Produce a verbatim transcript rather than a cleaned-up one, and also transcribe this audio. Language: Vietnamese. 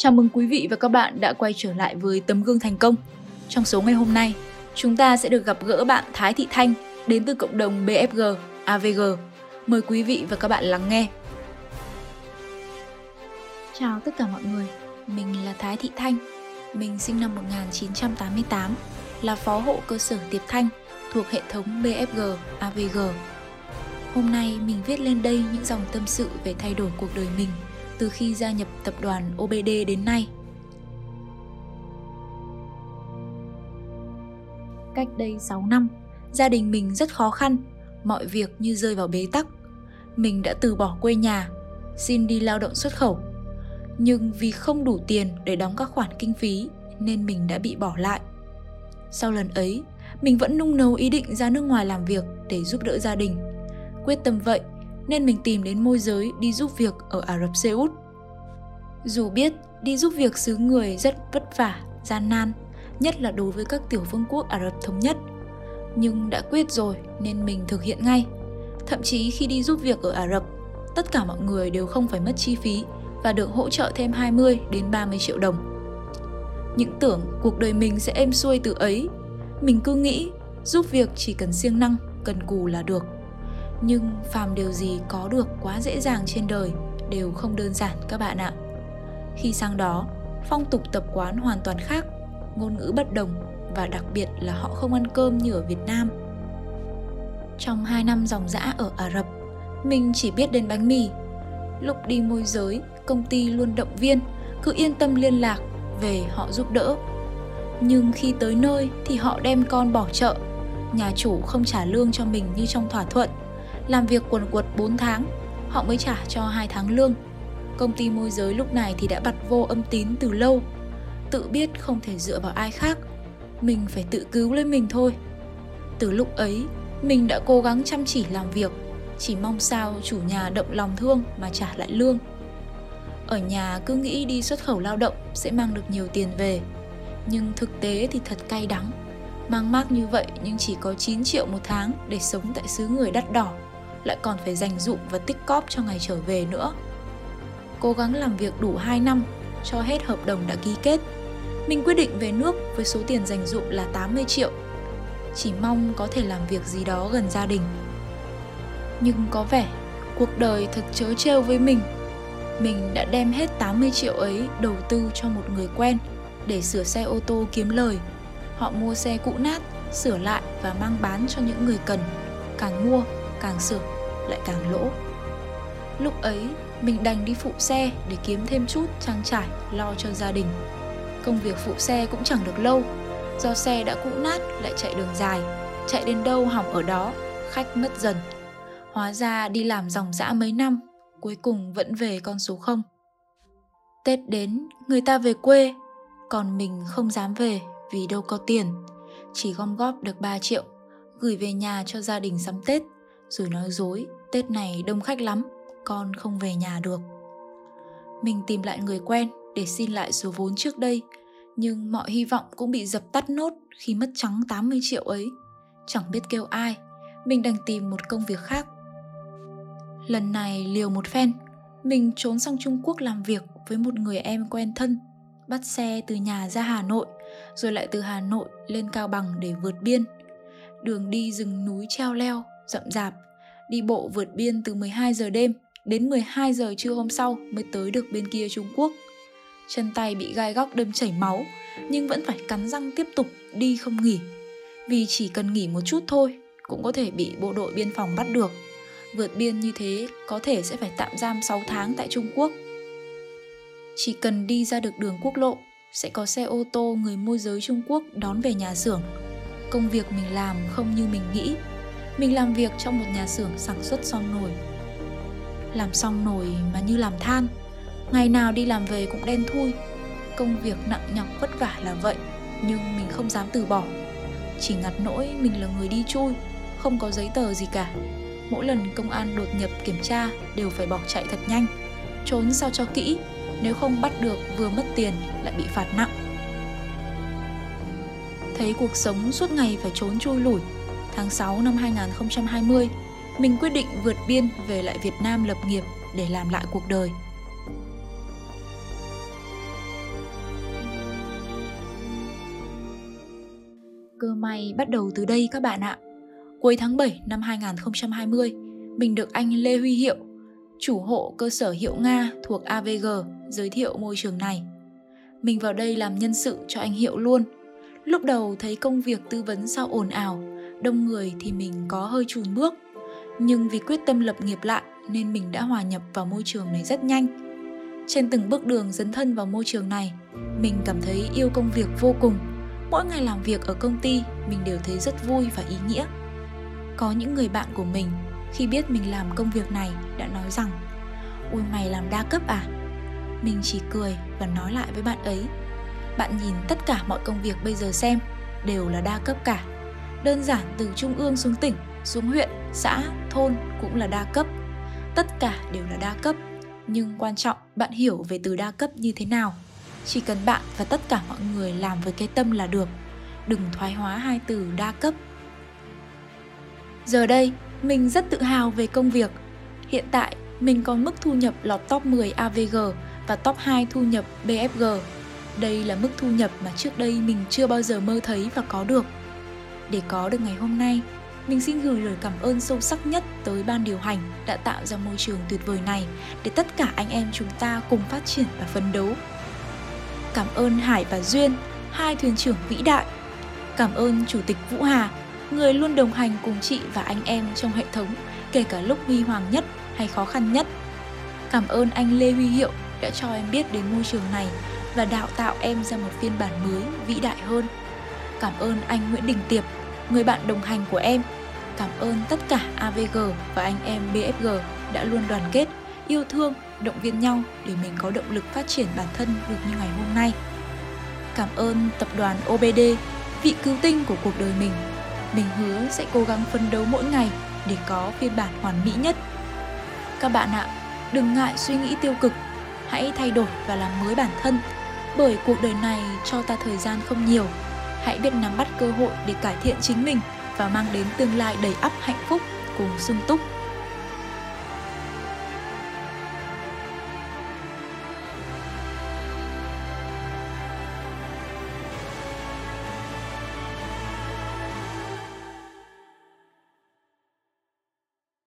Chào mừng quý vị và các bạn đã quay trở lại với Tấm Gương Thành Công. Trong số ngày hôm nay, chúng ta sẽ được gặp gỡ bạn Thái Thị Thanh đến từ cộng đồng B F G A V G. Mời quý vị và các bạn lắng nghe. Chào tất cả mọi người, mình là Thái Thị Thanh. Mình sinh năm một nghìn chín trăm tám mươi tám, là phó hộ cơ sở Tiệp Thanh thuộc hệ thống B F G A V G. Hôm nay mình viết lên đây những dòng tâm sự về thay đổi cuộc đời mình từ khi gia nhập tập đoàn O B D đến nay. Cách đây sáu năm, gia đình mình rất khó khăn, mọi việc như rơi vào bế tắc. Mình đã từ bỏ quê nhà, xin đi lao động xuất khẩu. Nhưng vì không đủ tiền để đóng các khoản kinh phí nên mình đã bị bỏ lại. Sau lần ấy, mình vẫn nung nấu ý định ra nước ngoài làm việc để giúp đỡ gia đình. Quyết tâm vậy nên mình tìm đến môi giới đi giúp việc ở Ả Rập Xê Út. Dù biết đi giúp việc xứ người rất vất vả, gian nan, nhất là đối với các tiểu vương quốc Ả Rập Thống Nhất. Nhưng đã quyết rồi nên mình thực hiện ngay. Thậm chí khi đi giúp việc ở Ả Rập, tất cả mọi người đều không phải mất chi phí và được hỗ trợ thêm hai mươi đến ba mươi triệu đồng. Những tưởng cuộc đời mình sẽ êm xuôi từ ấy, mình cứ nghĩ giúp việc chỉ cần siêng năng, cần cù là được. Nhưng phàm điều gì có được quá dễ dàng trên đời đều không đơn giản các bạn ạ. Khi sang đó, phong tục tập quán hoàn toàn khác, ngôn ngữ bất đồng và đặc biệt là họ không ăn cơm như ở Việt Nam. Trong hai năm dòng dã ở Ả Rập, mình chỉ biết đến bánh mì. Lúc đi môi giới, công ty luôn động viên, cứ yên tâm liên lạc, về họ giúp đỡ. Nhưng khi tới nơi thì họ đem con bỏ chợ, nhà chủ không trả lương cho mình như trong thỏa thuận. Làm việc quần quật bốn tháng, họ mới trả cho hai tháng lương. Công ty môi giới lúc này thì đã bặt vô âm tín từ lâu. Tự biết không thể dựa vào ai khác, mình phải tự cứu lấy mình thôi. Từ lúc ấy, mình đã cố gắng chăm chỉ làm việc, chỉ mong sao chủ nhà động lòng thương mà trả lại lương. Ở nhà cứ nghĩ đi xuất khẩu lao động sẽ mang được nhiều tiền về. Nhưng thực tế thì thật cay đắng. Mang mác như vậy nhưng chỉ có chín triệu một tháng để sống tại xứ người đắt đỏ, lại còn phải dành dụm và tích cóp cho ngày trở về nữa. Cố gắng làm việc đủ hai năm, cho hết hợp đồng đã ký kết. Mình quyết định về nước với số tiền dành dụm là tám mươi triệu. Chỉ mong có thể làm việc gì đó gần gia đình. Nhưng có vẻ cuộc đời thật trớ trêu với mình. Mình đã đem hết tám mươi triệu ấy đầu tư cho một người quen để sửa xe ô tô kiếm lời. Họ mua xe cũ nát, sửa lại và mang bán cho những người cần. Càng mua, càng sửa, lại càng lỗ. Lúc ấy, mình đành đi phụ xe để kiếm thêm chút trang trải lo cho gia đình. Công việc phụ xe cũng chẳng được lâu, do xe đã cũ nát lại chạy đường dài, chạy đến đâu hỏng ở đó, khách mất dần. Hóa ra đi làm dòng dã mấy năm, cuối cùng vẫn về con số không. Tết đến, người ta về quê, còn mình không dám về vì đâu có tiền. Chỉ gom góp được ba triệu, gửi về nhà cho gia đình sắm Tết, rồi nói dối Tết này đông khách lắm, con không về nhà được. Mình tìm lại người quen để xin lại số vốn trước đây, nhưng mọi hy vọng cũng bị dập tắt nốt khi mất trắng tám mươi triệu ấy. Chẳng biết kêu ai, mình đành tìm một công việc khác. Lần này liều một phen, mình trốn sang Trung Quốc làm việc với một người em quen thân, bắt xe từ nhà ra Hà Nội, rồi lại từ Hà Nội lên Cao Bằng để vượt biên. Đường đi rừng núi treo leo, rậm rạp, đi bộ vượt biên từ mười hai giờ đêm đến mười hai giờ trưa hôm sau mới tới được bên kia Trung Quốc. Chân tay bị gai góc đâm chảy máu, nhưng vẫn phải cắn răng tiếp tục đi không nghỉ. Vì chỉ cần nghỉ một chút thôi cũng có thể bị bộ đội biên phòng bắt được. Vượt biên như thế có thể sẽ phải tạm giam sáu tháng tại Trung Quốc. Chỉ cần đi ra được đường quốc lộ, sẽ có xe ô tô người môi giới Trung Quốc đón về nhà xưởng. Công việc mình làm không như mình nghĩ. Mình làm việc trong một nhà xưởng sản xuất son nồi. Làm xong nồi mà như làm than, ngày nào đi làm về cũng đen thui. Công việc nặng nhọc vất vả là vậy, nhưng mình không dám từ bỏ. Chỉ ngặt nỗi mình là người đi chui, không có giấy tờ gì cả. Mỗi lần công an đột nhập kiểm tra đều phải bỏ chạy thật nhanh, trốn sao cho kỹ. Nếu không bắt được vừa mất tiền lại bị phạt nặng. Thấy cuộc sống suốt ngày phải trốn chui lủi, tháng sáu năm hai nghìn không trăm hai mươi, mình quyết định vượt biên về lại Việt Nam lập nghiệp để làm lại cuộc đời. Cơ may bắt đầu từ đây các bạn ạ. Cuối tháng bảy năm hai nghìn không trăm hai mươi, mình được anh Lê Huy Hiệu, chủ hộ cơ sở Hiệu Nga thuộc a vê giê, giới thiệu môi trường này. Mình vào đây làm nhân sự cho anh Hiệu luôn. Lúc đầu thấy công việc tư vấn sao ồn ào, đông người thì mình có hơi chùn bước. Nhưng vì quyết tâm lập nghiệp lại nên mình đã hòa nhập vào môi trường này rất nhanh. Trên từng bước đường dấn thân vào môi trường này, mình cảm thấy yêu công việc vô cùng. Mỗi ngày làm việc ở công ty, mình đều thấy rất vui và ý nghĩa. Có những người bạn của mình, khi biết mình làm công việc này, đã nói rằng: "Ôi mày làm đa cấp à?" Mình chỉ cười và nói lại với bạn ấy: "Bạn nhìn tất cả mọi công việc bây giờ xem, đều là đa cấp cả. Đơn giản từ trung ương xuống tỉnh, xuống huyện, xã, thôn cũng là đa cấp. Tất cả đều là đa cấp. Nhưng quan trọng bạn hiểu về từ đa cấp như thế nào. Chỉ cần bạn và tất cả mọi người làm với cái tâm là được. Đừng thoái hóa hai từ đa cấp." Giờ đây, mình rất tự hào về công việc. Hiện tại, mình có mức thu nhập lọt top mười a vê giê và top hai thu nhập bê ép giê. Đây là mức thu nhập mà trước đây mình chưa bao giờ mơ thấy và có được. Để có được ngày hôm nay, mình xin gửi lời cảm ơn sâu sắc nhất tới ban điều hành đã tạo ra môi trường tuyệt vời này để tất cả anh em chúng ta cùng phát triển và phấn đấu. Cảm ơn Hải và Duyên, hai thuyền trưởng vĩ đại. Cảm ơn Chủ tịch Vũ Hà, người luôn đồng hành cùng chị và anh em trong hệ thống, kể cả lúc huy hoàng nhất hay khó khăn nhất. Cảm ơn anh Lê Huy Hiệu đã cho em biết đến môi trường này và đào tạo em ra một phiên bản mới vĩ đại hơn. Cảm ơn anh Nguyễn Đình Tiệp, người bạn đồng hành của em. Cảm ơn tất cả a vê giê và anh em bê ép giê đã luôn đoàn kết, yêu thương, động viên nhau để mình có động lực phát triển bản thân được như ngày hôm nay. Cảm ơn tập đoàn o bê đê, vị cứu tinh của cuộc đời mình. Mình hứa sẽ cố gắng phấn đấu mỗi ngày để có phiên bản hoàn mỹ nhất. Các bạn ạ, đừng ngại suy nghĩ tiêu cực, hãy thay đổi và làm mới bản thân, bởi cuộc đời này cho ta thời gian không nhiều. Hãy biết nắm bắt cơ hội để cải thiện chính mình và mang đến tương lai đầy ắp hạnh phúc cùng sung túc.